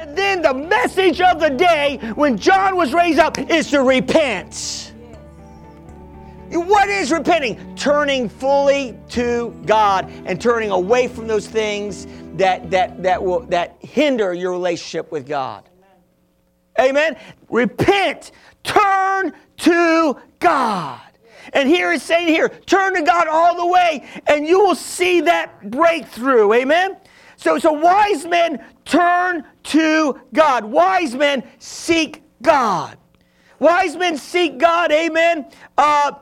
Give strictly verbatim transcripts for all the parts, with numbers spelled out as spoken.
And then the message of the day when John was raised up is to repent. What is repenting? Turning fully to God and turning away from those things that that that will that hinder your relationship with God. Amen. Repent. Turn to God. And here it's saying here, turn to God all the way and you will see that breakthrough. Amen. So, so wise men turn to God. Wise men seek God. Wise men seek God, amen, uh,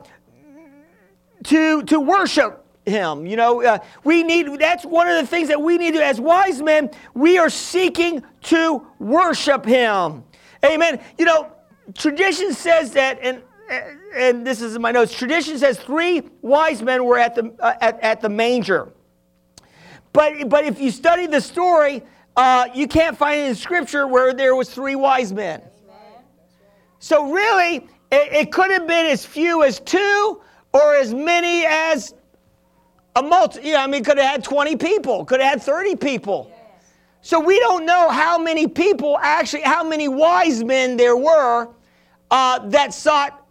to, to worship Him. You know, uh, we need, that's one of the things that we need to, as wise men, we are seeking to worship Him. Amen. You know, tradition says that, and and this is in my notes, tradition says three wise men were at the, uh, at, at the manger. But but if you study the story, uh, you can't find it in Scripture where there was three wise men. Amen. So really, it, it could have been as few as two or as many as a multi. You know, I mean, could have had twenty people, could have had thirty people. Yes. So we don't know how many people actually, how many wise men there were uh, that sought,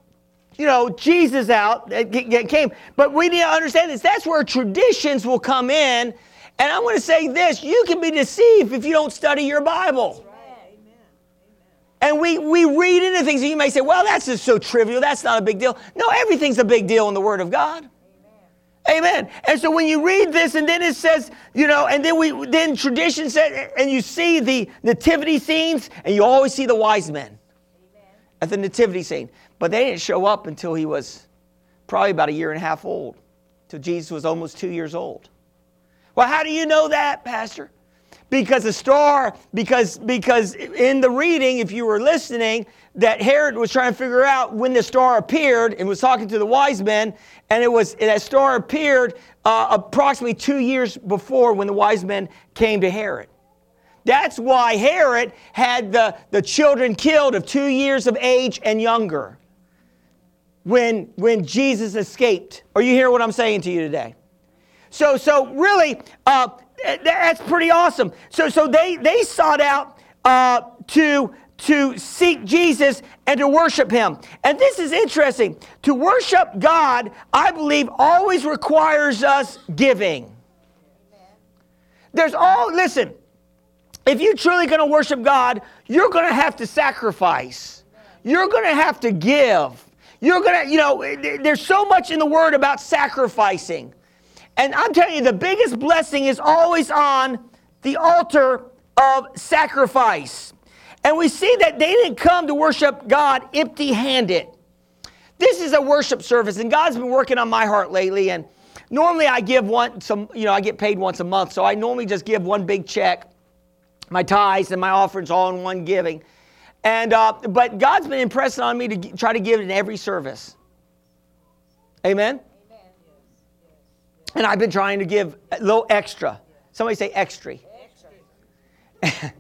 you know, Jesus out, that came. But we need to understand this. That's where traditions will come in. And I'm going to say this, you can be deceived if you don't study your Bible. That's right. Amen. And we, we read into things, and you may say, well, that's just so trivial, that's not a big deal. No, everything's a big deal in the Word of God. Amen. Amen. And so when you read this, and then it says, you know, and then we then tradition said, and you see the nativity scenes, and you always see the wise men. Amen. At the nativity scene. But they didn't show up until he was probably about a year and a half old, till Jesus was almost two years old. Well, how do you know that, Pastor? Because a star, because because in the reading, if you were listening, that Herod was trying to figure out when the star appeared and was talking to the wise men, and it was that star appeared uh, approximately two years before when the wise men came to Herod. That's why Herod had the, the children killed of two years of age and younger when when Jesus escaped. Are you hearing what I'm saying to you today? So, so really, uh, that's pretty awesome. So, so they, they sought out uh, to to seek Jesus and to worship Him. And this is interesting. To worship God, I believe, always requires us giving. There's all listen. If you're truly going to worship God, you're going to have to sacrifice. You're going to have to give. You're going to, you know, there's so much in the Word about sacrificing. And I'm telling you, the biggest blessing is always on the altar of sacrifice. And we see that they didn't come to worship God empty-handed. This is a worship service, and God's been working on my heart lately. And normally I give one, some, you know, I get paid once a month, so I normally just give one big check, my tithes and my offerings all in one giving. And uh, but God's been impressing on me to g- try to give it in every service. Amen. And I've been trying to give a little extra. Somebody say extra. extra.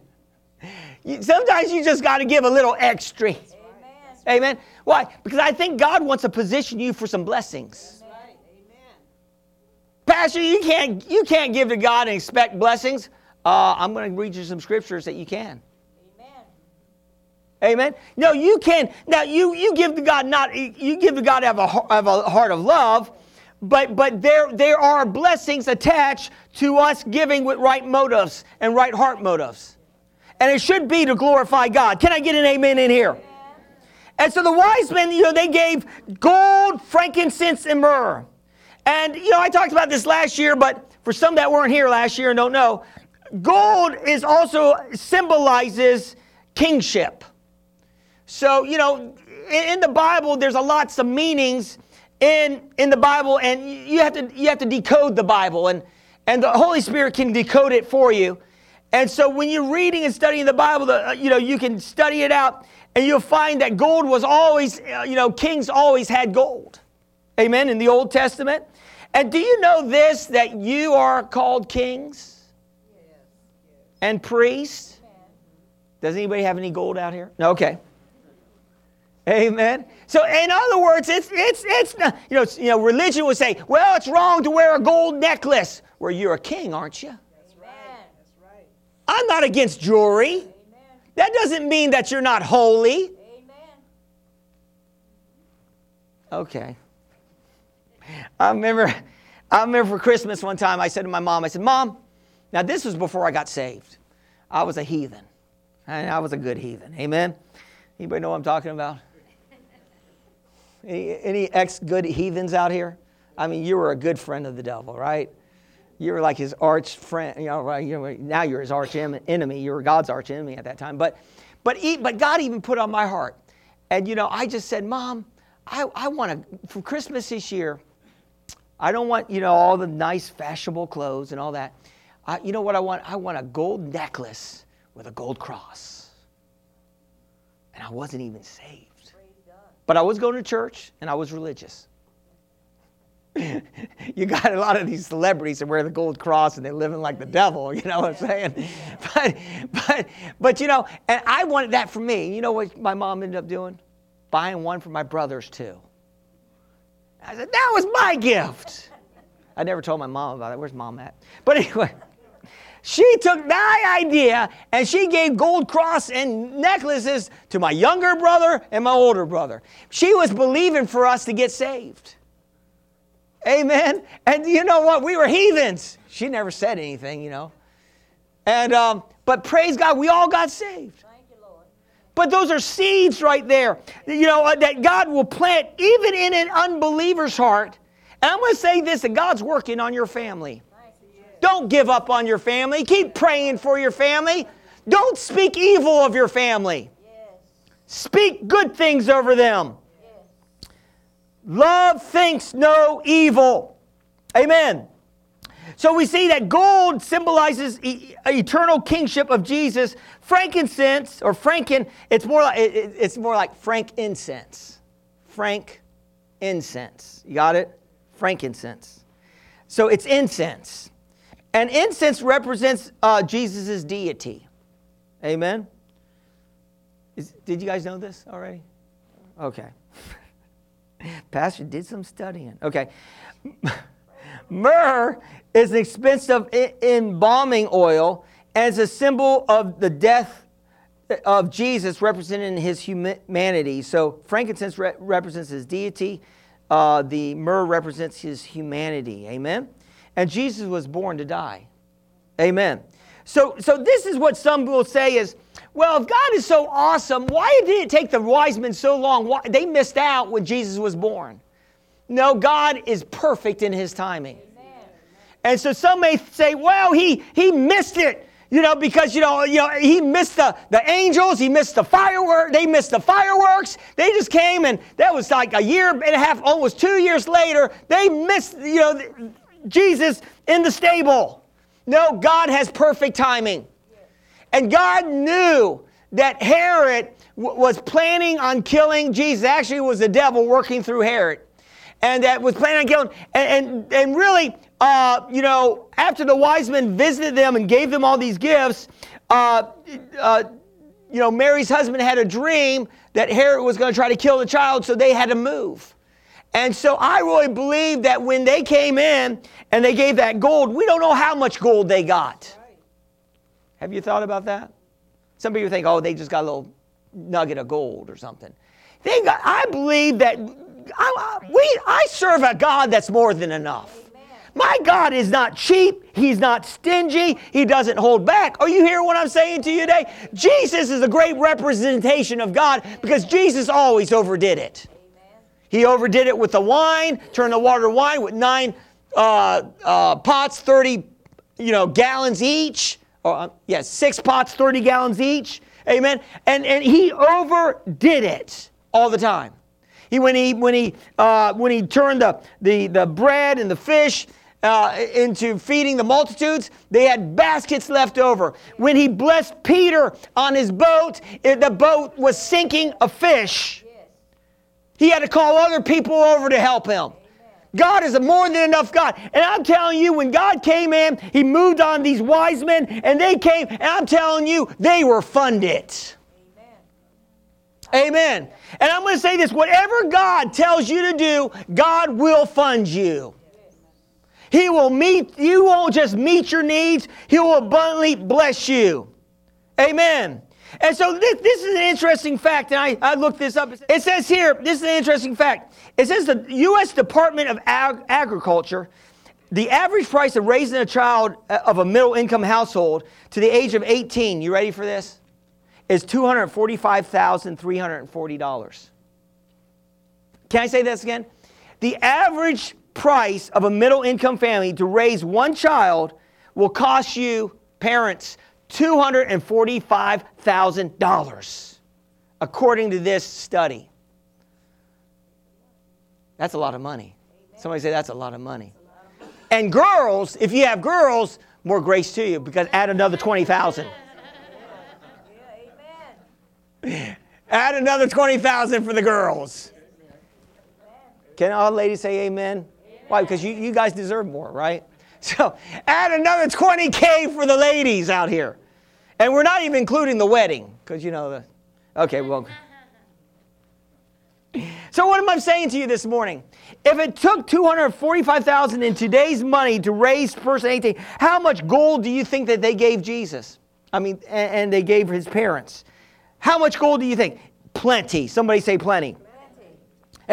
Sometimes you just got to give a little extra. Amen. Amen. Why? Because I think God wants to position you for some blessings. That's right. Amen. Pastor, you can't you can't give to God and expect blessings. Uh, I'm going to read you some scriptures that you can. Amen. Amen. No, you can. Now you you give to God not you give to God have a have a heart of love. But but there there are blessings attached to us giving with right motives and right heart motives. And it should be to glorify God. Can I get an amen in here? Amen. And so the wise men, you know, they gave gold, frankincense, and myrrh. And, you know, I talked about this last year, but for some that weren't here last year and don't know, gold is also symbolizes kingship. So, you know, in, in the Bible, there's a lots of meanings In in the Bible, and you have to you have to decode the Bible, and, and the Holy Spirit can decode it for you. And so when you're reading and studying the Bible, the, you know you can study it out, and you'll find that gold was always, you know, kings always had gold, amen, in the Old Testament. And do you know this, that you are called kings and priests? Does anybody have any gold out here? No, okay. Amen. So, in other words, it's it's it's not, you know you know religion would say, well, it's wrong to wear a gold necklace. Well, you're a king, aren't you? That's right. That's right. I'm not against jewelry. Amen. That doesn't mean that you're not holy. Amen. Okay. I remember, I remember for Christmas one time, I said to my mom, I said, Mom, now this was before I got saved. I was a heathen. And I was a good heathen. Amen? Anybody know what I'm talking about? Any, any ex-good heathens out here? I mean, you were a good friend of the devil, right? You were like his arch friend. You know, you know, now you're his arch enemy. You were God's arch enemy at that time. But, but, he, but God even put on my heart. And, you know, I just said, Mom, I, I want to, for Christmas this year, I don't want, you know, all the nice fashionable clothes and all that. I, you know what I want? I want a gold necklace with a gold cross. And I wasn't even saved. But I was going to church, and I was religious. You got a lot of these celebrities that wear the gold cross, and they're living like the devil, you know what I'm saying? But, but, but you know, and I wanted that for me. You know what my mom ended up doing? Buying one for my brothers, too. I said, that was my gift. I never told my mom about it. Where's mom at? But anyway, she took my idea and she gave gold cross and necklaces to my younger brother and my older brother. She was believing for us to get saved. Amen. And you know what? We were heathens. She never said anything, you know. And um, but praise God, we all got saved. But those are seeds right there, you know, that God will plant even in an unbeliever's heart. And I'm going to say this, that God's working on your family. Don't give up on your family. Keep praying for your family. Don't speak evil of your family. Speak good things over them. Love thinks no evil. Amen. So we see that gold symbolizes e- eternal kingship of Jesus. Frankincense or franken, it's more like it, it's more like frank incense. Frank incense. You got it? Frankincense. So it's incense. And incense represents uh, Jesus' deity. Amen? Is, did you guys know this already? Okay. Pastor did some studying. Okay. Myrrh is an expensive embalming oil and is a symbol of the death of Jesus, representing his humanity. So frankincense re- represents his deity. Uh, the myrrh represents his humanity. Amen? And Jesus was born to die. Amen. So, so this is what some will say is, well, if God is so awesome, why did it take the wise men so long? Why, they missed out when Jesus was born. No, God is perfect in his timing. Amen. And so some may say, well, he, he missed it, you know, because, you know, you know he missed the, the angels. He missed the fireworks. They missed the fireworks. They just came, and that was like a year and a half, almost two years later. They missed, you know, Jesus in the stable. No, God has perfect timing. And God knew that Herod w- was planning on killing Jesus. Actually, it was the devil working through Herod. And that was planning on killing. And, and, and really, uh, you know, after the wise men visited them and gave them all these gifts, uh, uh, you know, Mary's husband had a dream that Herod was going to try to kill the child, so they had to move. And so I really believe that when they came in and they gave that gold, we don't know how much gold they got. Right. Have you thought about that? Some people think, oh, they just got a little nugget of gold or something. They got, I believe that I, we, I serve a God that's more than enough. Amen. My God is not cheap. He's not stingy. He doesn't hold back. Are you hearing what I'm saying to you today? Jesus is a great representation of God because Jesus always overdid it. Amen. He overdid it with the wine, turned the water to wine with nine uh, uh, pots, thirty you know, gallons each. Or, uh, yeah, six pots, thirty gallons each. Amen. And, and he overdid it all the time. He when he when he uh, when he turned the, the, the bread and the fish uh, into feeding the multitudes, they had baskets left over. When he blessed Peter on his boat, it, the boat was sinking a fish. He had to call other people over to help him. God is a more than enough God. And I'm telling you, when God came in, he moved on these wise men, and they came, and I'm telling you, they were funded. Amen. And I'm going to say this. Whatever God tells you to do, God will fund you. He will meet, you won't just meet your needs. He will abundantly bless you. Amen. And so this, this is an interesting fact, and I, I looked this up. It says here, this is an interesting fact. It says the U S Department of Ag- Agriculture, the average price of raising a child of a middle-income household to the age of eighteen, you ready for this, is two hundred forty-five thousand three hundred forty dollars. Can I say this again? The average price of a middle-income family to raise one child will cost you, parents, two hundred forty-five thousand dollars, according to this study. That's a lot of money. Amen. Somebody say that's a lot of money. Lot of money. And girls, if you have girls, more grace to you, because add another twenty thousand dollars. Yeah, add another twenty thousand dollars for the girls. Amen. Can all ladies say amen? Amen. Why? Because you, you guys deserve more, right? So add another twenty thousand for the ladies out here. And we're not even including the wedding, because you know the, okay, well. So what am I saying to you this morning? If it took two hundred forty-five thousand dollars in today's money to raise person eighteen, how much gold do you think that they gave Jesus? I mean, and, and they gave his parents. How much gold do you think? Plenty. Somebody say plenty. Plenty.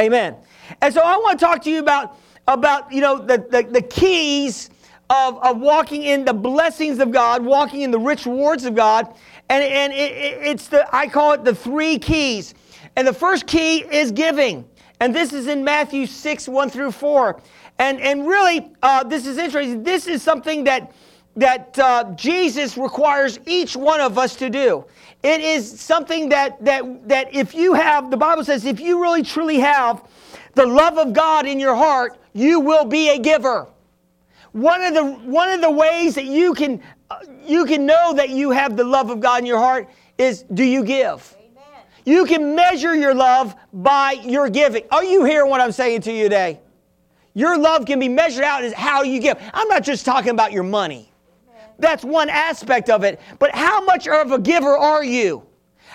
Amen. And so I want to talk to you about about, you know, the, the, the keys of, of walking in the blessings of God, walking in the rich rewards of God. And, and it, it, it's the, I call it the three keys. And the first key is giving. And this is in Matthew six, one through four. And, and really, uh, this is interesting. This is something that, that uh, Jesus requires each one of us to do. It is something that, that, that if you have, the Bible says, if you really truly have the love of God in your heart, you will be a giver. One of the, one of the ways that you can, uh, you can know that you have the love of God in your heart is, do you give? Amen. You can measure your love by your giving. Are you hearing what I'm saying to you today? Your love can be measured out as how you give. I'm not just talking about your money. Amen. That's one aspect of it. But how much of a giver are you?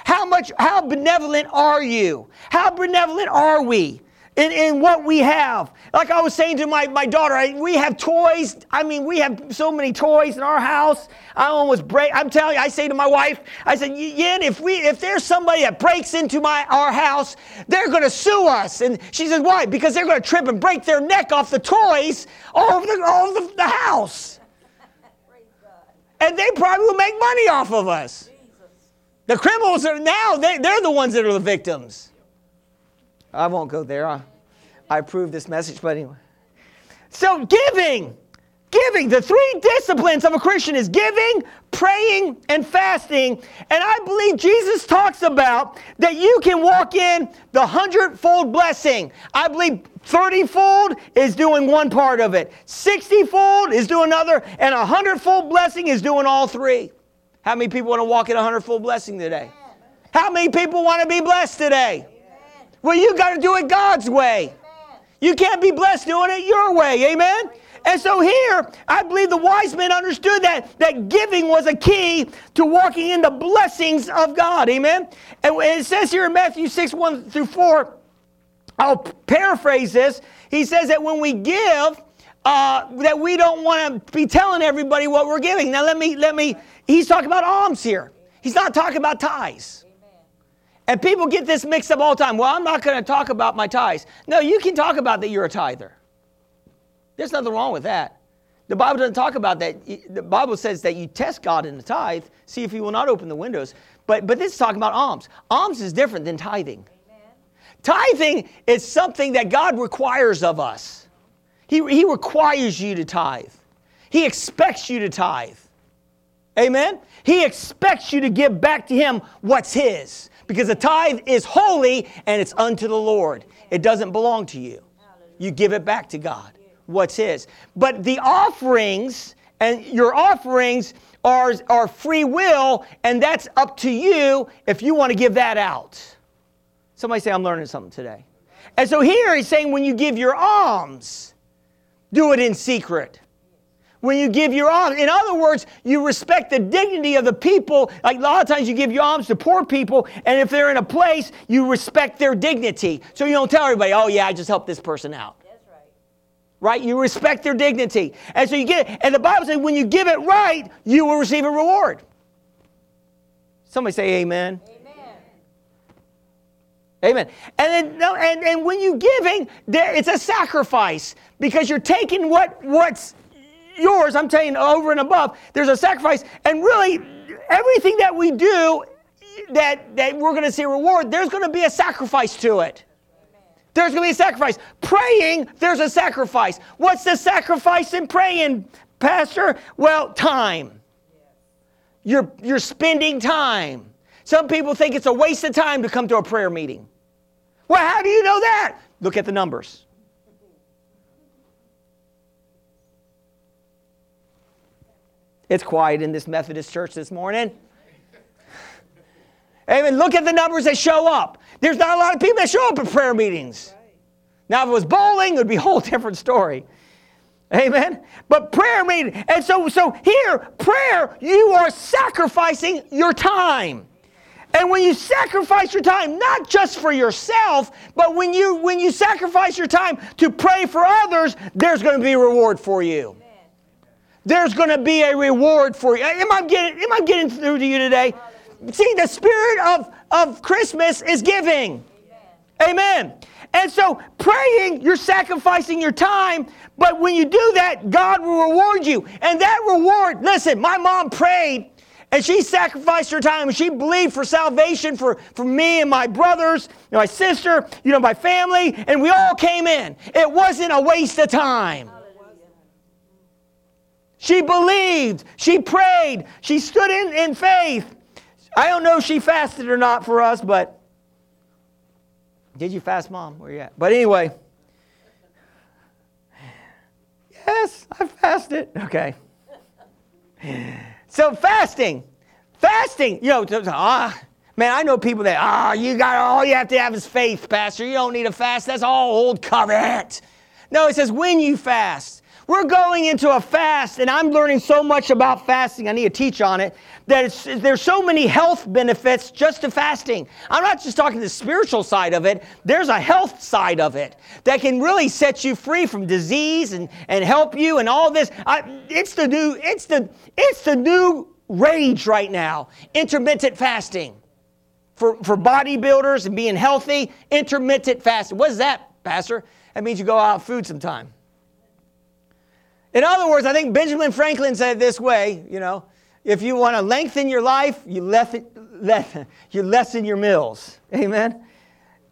How much, how benevolent are you? How benevolent are we? In, in what we have. Like I was saying to my, my daughter, I, we have toys. I mean, we have so many toys in our house. I almost break. I'm telling you, I say to my wife, I said, Yin, if we if there's somebody that breaks into my our house, they're going to sue us. And she says, why? Because they're going to trip and break their neck off the toys all over the, all over the, the house. And they probably will make money off of us. Jesus. The criminals are now, they, they're the ones that are the victims. I won't go there. I, I approve this message, but anyway. So giving, giving, the three disciplines of a Christian is giving, praying, and fasting. And I believe Jesus talks about that you can walk in the hundredfold blessing. I believe thirty-fold is doing one part of it. sixty-fold is doing another. And a hundredfold blessing is doing all three. How many people want to walk in a hundredfold blessing today? How many people want to be blessed today? Well, you got to do it God's way. Amen. You can't be blessed doing it your way. Amen? And so here, I believe the wise men understood that, that giving was a key to walking in the blessings of God. Amen? And it says here in Matthew six, one through four, I'll paraphrase this. He says that when we give, uh, that we don't want to be telling everybody what we're giving. Now, let me, let me, he's talking about alms here. He's not talking about tithes. And people get this mixed up all the time. Well, I'm not going to talk about my tithes. No, you can talk about that you're a tither. There's nothing wrong with that. The Bible doesn't talk about that. The Bible says that you test God in the tithe, see if he will not open the windows. But, but this is talking about alms. Alms is different than tithing. Amen. Tithing is something that God requires of us. He, he requires you to tithe. He expects you to tithe. Amen? He expects you to give back to him what's his. Because a tithe is holy and it's unto the Lord. It doesn't belong to you. You give it back to God. What's his. But the offerings and your offerings are, are free will, and that's up to you if you want to give that out. Somebody say, I'm learning something today. And so here he's saying when you give your alms, do it in secret. When you give your alms. In other words, you respect the dignity of the people. Like a lot of times you give your alms to poor people, and if they're in a place, you respect their dignity. So you don't tell everybody, oh yeah, I just helped this person out. That's right. Right? You respect their dignity. And so you get it. And the Bible says when you give it right, you will receive a reward. Somebody say amen. Amen. Amen. And, then, and, and when you're giving, there, it's a sacrifice because you're taking what what's yours. I'm telling you, over and above, there's a sacrifice. And really, everything that we do that, that we're going to see reward, there's going to be a sacrifice to it. There's going to be a sacrifice. Praying, there's a sacrifice. What's the sacrifice in praying, Pastor? Well, time. You're, you're spending time. Some people think it's a waste of time to come to a prayer meeting. Well, how do you know that? Look at the numbers. It's quiet in this Methodist church this morning. Amen. Look at the numbers that show up. There's not a lot of people that show up at prayer meetings. Right. Now, if it was bowling, it would be a whole different story. Amen? But prayer meeting. And so, so here, prayer, you are sacrificing your time. And when you sacrifice your time, not just for yourself, but when you, when you sacrifice your time to pray for others, there's going to be a reward for you. Amen. There's going to be a reward for you. Am I getting, am I getting through to you today? See, the spirit of, of Christmas is giving. Amen. Amen. And so praying, you're sacrificing your time, but when you do that, God will reward you. And that reward, listen, my mom prayed, and she sacrificed her time, and she believed for salvation for, for me and my brothers, you know, my sister, you know, my family, and we all came in. It wasn't a waste of time. She believed. She prayed. She stood in, in faith. I don't know if she fasted or not for us, but did you fast, Mom? Where you at? But anyway, yes, I fasted. Okay. So fasting, fasting, you know, ah, man, I know people that, ah, you got, all you have to have is faith, Pastor. You don't need a fast. That's all old covenant. No, it says when you fast. We're going into a fast, and I'm learning so much about fasting. I need to teach on it. That it's, there's so many health benefits just to fasting. I'm not just talking the spiritual side of it. There's a health side of it that can really set you free from disease and, and help you and all this. I, it's the new it's the it's the new rage right now. Intermittent fasting for for bodybuilders and being healthy. Intermittent fasting. What is that, Pastor? That means you go out of food sometime. In other words, I think Benjamin Franklin said it this way, you know, if you want to lengthen your life, you lessen, lessen, you lessen your meals. Amen?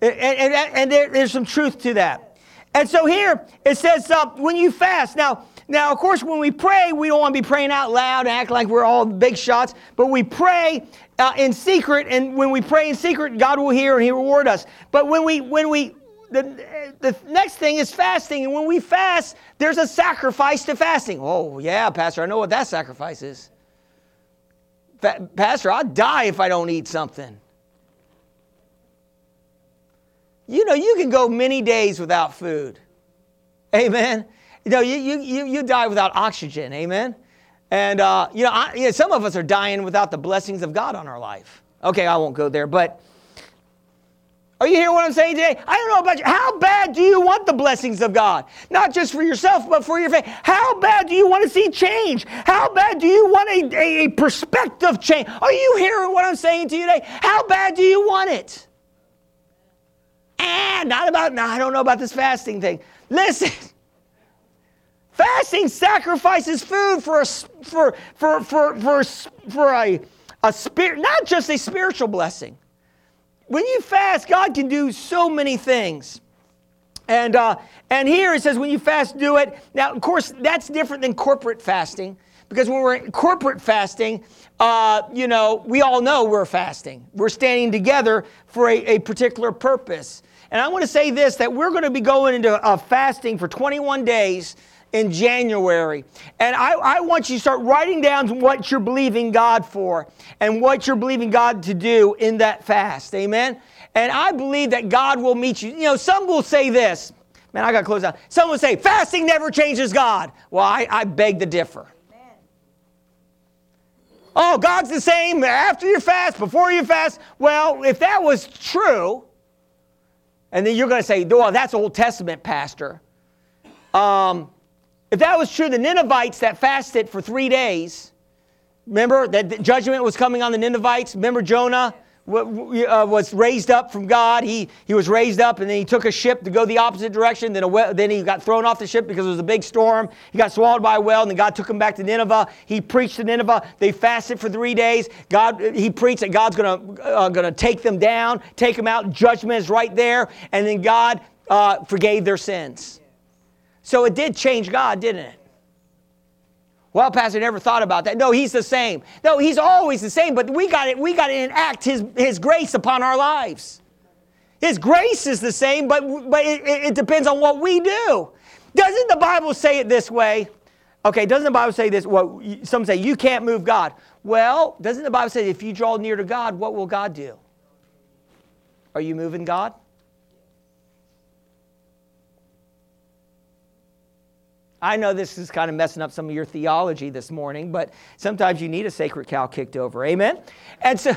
And, and, and there, there's some truth to that. And so here, it says, uh, when you fast. Now, now, of course, when we pray, we don't want to be praying out loud and act like we're all big shots, but we pray uh, in secret, and when we pray in secret, God will hear and He reward us. But when we, when we, The, the next thing is fasting. And when we fast, there's a sacrifice to fasting. Oh, yeah, Pastor, I know what that sacrifice is. Fa- Pastor, I'll die if I don't eat something. You know, you can go many days without food. Amen. You know, you you you, you die without oxygen. Amen. And, uh, you know, I, you know, some of us are dying without the blessings of God on our life. Okay, I won't go there, but... are you hearing what I'm saying today? I don't know about you. How bad do you want the blessings of God? Not just for yourself, but for your family. How bad do you want to see change? How bad do you want a, a, a perspective change? Are you hearing what I'm saying to you today? How bad do you want it? Ah, not about, no, I don't know about this fasting thing. Listen, fasting sacrifices food for a, for, for, for, for, for a, a spirit, not just a spiritual blessing. When you fast, God can do so many things. And uh, and here it says when you fast, do it. Now, of course, that's different than corporate fasting. Because when we're in corporate fasting, uh, you know, we all know we're fasting. We're standing together for a, a particular purpose. And I want to say this, that we're going to be going into a fasting for twenty-one days in January. And I, I want you to start writing down what you're believing God for and what you're believing God to do in that fast. Amen? And I believe that God will meet you. You know, some will say this. Man, I got to close out. Some will say, fasting never changes God. Well, I, I beg to differ. Amen. Oh, God's the same after your fast, before you fast. Well, if that was true, and then you're going to say, well, that's Old Testament, Pastor. Um... If that was true, the Ninevites that fasted for three days, Remember that judgment was coming on the Ninevites. Remember Jonah was raised up from God. He he was raised up, and then he took a ship to go the opposite direction. Then a well, then he got thrown off the ship because it was a big storm. He got swallowed by a whale, and then God took him back to Nineveh. He preached to Nineveh. They fasted for three days. God he preached that God's gonna uh, gonna take them down, take them out. Judgment is right there, and then God uh, forgave their sins. So it did change God, didn't it? Well, Pastor, never thought about that. No, he's the same. No, he's always the same, but we got it. We got to enact his, his grace upon our lives. His grace is the same, but, but it, it depends on what we do. Doesn't the Bible say it this way? Okay, doesn't the Bible say this? Well, some say you can't move God. Well, doesn't the Bible say if you draw near to God, what will God do? Are you moving God? I know this is kind of messing up some of your theology this morning, but sometimes you need a sacred cow kicked over. Amen? And so,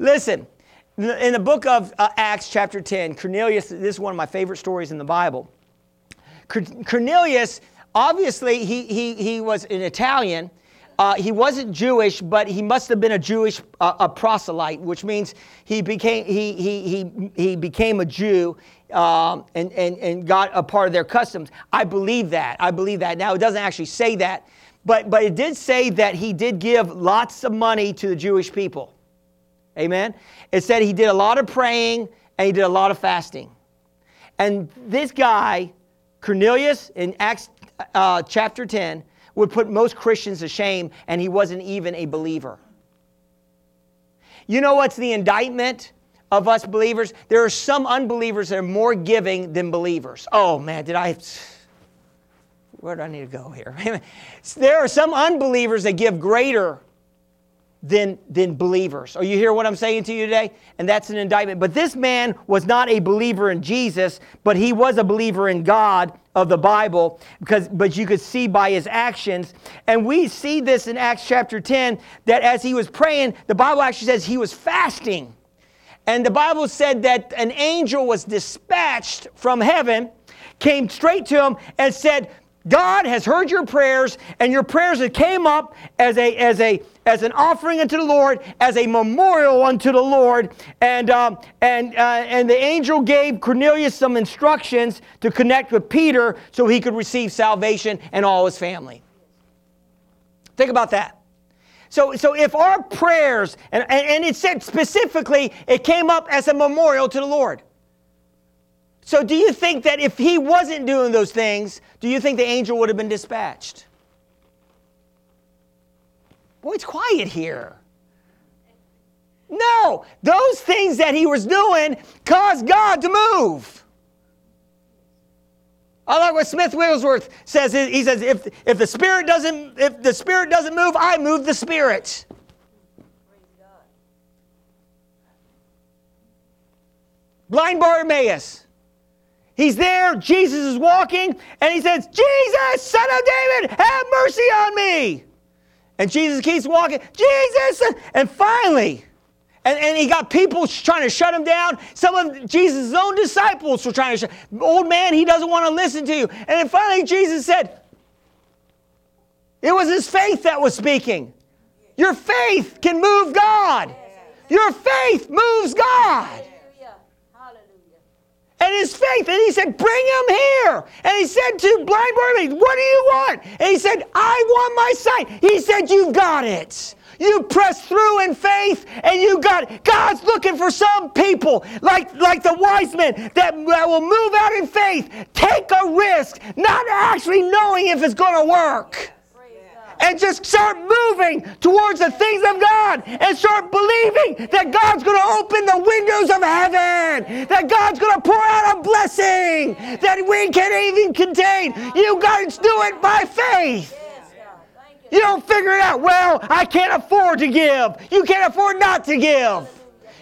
listen, in the book of uh, Acts chapter ten, Cornelius, this is one of my favorite stories in the Bible. Cornelius, obviously, he, he, he was an Italian. Uh, he wasn't Jewish, but he must have been a Jewish uh, a proselyte, which means he became he he he he became a Jew um, and and and got a part of their customs. I believe that. I believe that. Now it doesn't actually say that, but but it did say that he did give lots of money to the Jewish people. Amen. It said he did a lot of praying and he did a lot of fasting. And this guy, Cornelius, in Acts uh, chapter ten. Would put most Christians to shame, and he wasn't even a believer. You know what's the indictment of us believers? There are some unbelievers that are more giving than believers. Oh, man, did I... Where do I need to go here? There are some unbelievers that give greater than, than believers. Are you hearing what I'm saying to you today? And that's an indictment. But this man was not a believer in Jesus, but he was a believer in God of the Bible, because but you could see by his actions. And we see this in Acts chapter ten, that as he was praying, the Bible actually says he was fasting. And the Bible said that an angel was dispatched from heaven, came straight to him and said, God has heard your prayers, and your prayers that came up as a as a as an offering unto the Lord, as a memorial unto the Lord, and um, and uh, and the angel gave Cornelius some instructions to connect with Peter so he could receive salvation and all his family. Think about that. So so if our prayers and and, and it said specifically it came up as a memorial to the Lord. So do you think that if he wasn't doing those things, do you think the angel would have been dispatched? Boy, it's quiet here. No, those things that he was doing caused God to move. I like what Smith Wigglesworth says. He says, if, if the Spirit doesn't, if the Spirit doesn't move, I move the Spirit. Blind Bartimaeus. He's there, Jesus is walking, and he says, Jesus, Son of David, have mercy on me. And Jesus keeps walking, Jesus, and finally, and, and he got people trying to shut him down. Some of Jesus' own disciples were trying to shut him down. Old man, he doesn't want to listen to you. And then finally Jesus said, it was his faith that was speaking. Your faith can move God. Your faith moves God. And his faith, and he said, bring him here. And he said to blind Bartimaeus, what do you want? And he said, I want my sight. He said, you've got it. You press through in faith, and you got it. God's looking for some people, like, like the wise men, that, that will move out in faith, take a risk, not actually knowing if it's going to work. And just start moving towards the things of God and start believing that God's going to open the windows of heaven, that God's going to pour out a blessing that we can't even contain. You got to do it by faith. You don't figure it out. Well, I can't afford to give. You can't afford not to give.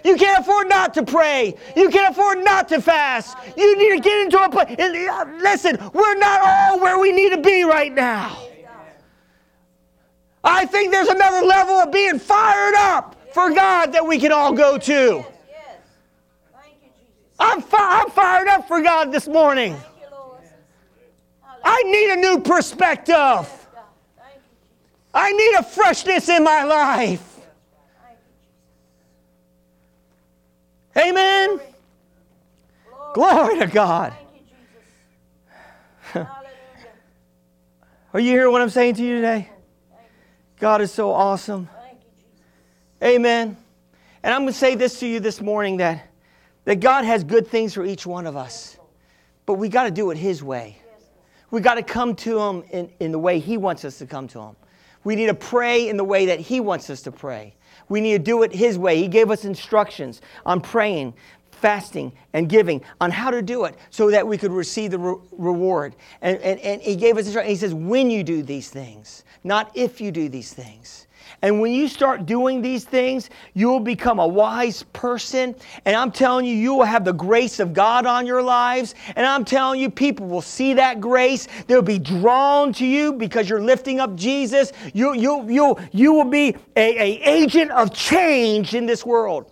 You can't afford not to pray. You can't afford not to fast. You need to get into a place. Listen, we're not all where we need to be right now. I think there's another level of being fired up for God that we can all go to. Yes, yes. Thank you, Jesus. I'm, fi- I'm fired up for God this morning. Thank you, Lord. I need a new perspective. I need a freshness in my life. Amen. Glory, Glory to God. You, are you hearing what I'm saying to you today? God is so awesome. You, Amen. And I'm going to say this to you this morning, that, that God has good things for each one of us. But we got to do it His way. We got to come to Him in, in the way He wants us to come to Him. We need to pray in the way that He wants us to pray. We need to do it His way. He gave us instructions on praying, fasting, and giving, on how to do it so that we could receive the re- reward. And, and, and He gave us instructions. He says, when you do these things, not if you do these things. And when you start doing these things, you will become a wise person. And I'm telling you, you will have the grace of God on your lives. And I'm telling you, people will see that grace. They'll be drawn to you because you're lifting up Jesus. You, you, you, you will be a, a agent of change in this world.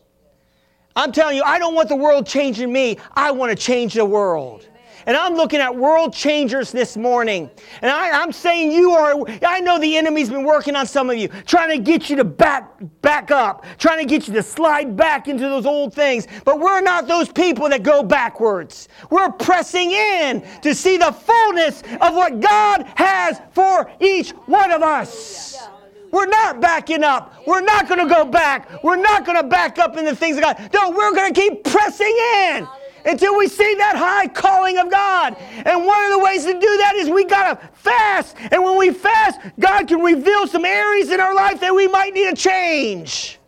I'm telling you, I don't want the world changing me. I want to change the world. And I'm looking at world changers this morning. And I, I'm saying you are, I know the enemy's been working on some of you, trying to get you to back back up, trying to get you to slide back into those old things. But we're not those people that go backwards. We're pressing in to see the fullness of what God has for each one of us. We're not backing up. We're not going to go back. We're not going to back up in the things of God. No, we're going to keep pressing in until we see that high calling of God. And one of the ways to do that is we got to fast. And when we fast, God can reveal some areas in our life that we might need to change.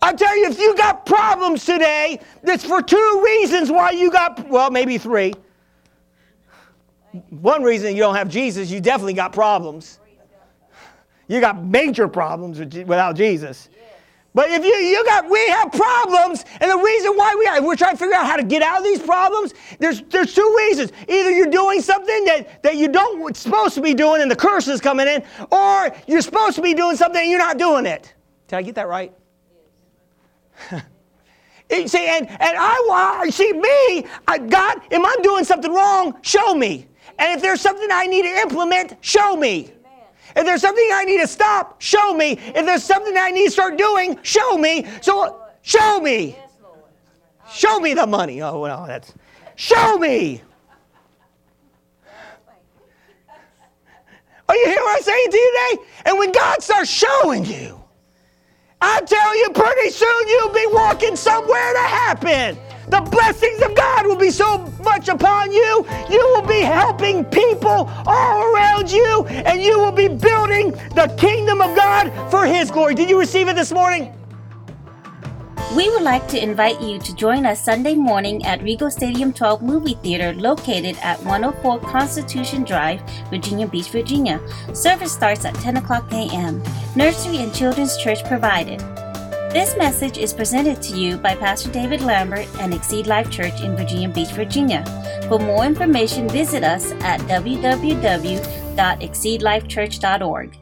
I tell you, if you got problems today, that's for two reasons why you got, well, maybe three. One reason you don't have Jesus, you definitely got problems. You got major problems without Jesus. But if you, you got, we have problems, and the reason why we have, we're trying to figure out how to get out of these problems, there's there's two reasons. Either you're doing something that, that you don't supposed to be doing and the curse is coming in, or you're supposed to be doing something and you're not doing it. Did I get that right? See, and, and I, see me, I, God, am I doing something wrong? Show me. And if there's something I need to implement, show me. If there's something I need to stop, show me. If there's something I need to start doing, show me. So, show me. Show me the money. Oh, well, that's... Show me. Are you hearing what I'm saying to you today? And when God starts showing you, I tell you, pretty soon you'll be walking somewhere to happen. The blessings of God will be so much upon you. You will be helping people all around you, and you will be building the kingdom of God for His glory. Did you receive it this morning? We would like to invite you to join us Sunday morning at Regal Stadium twelve Movie Theater, located at one oh four Constitution Drive, Virginia Beach, Virginia. Service starts at ten o'clock a.m. Nursery and Children's Church provided. This message is presented to you by Pastor David Lambert and Exceed Life Church in Virginia Beach, Virginia. For more information, visit us at w w w dot exceed life church dot org.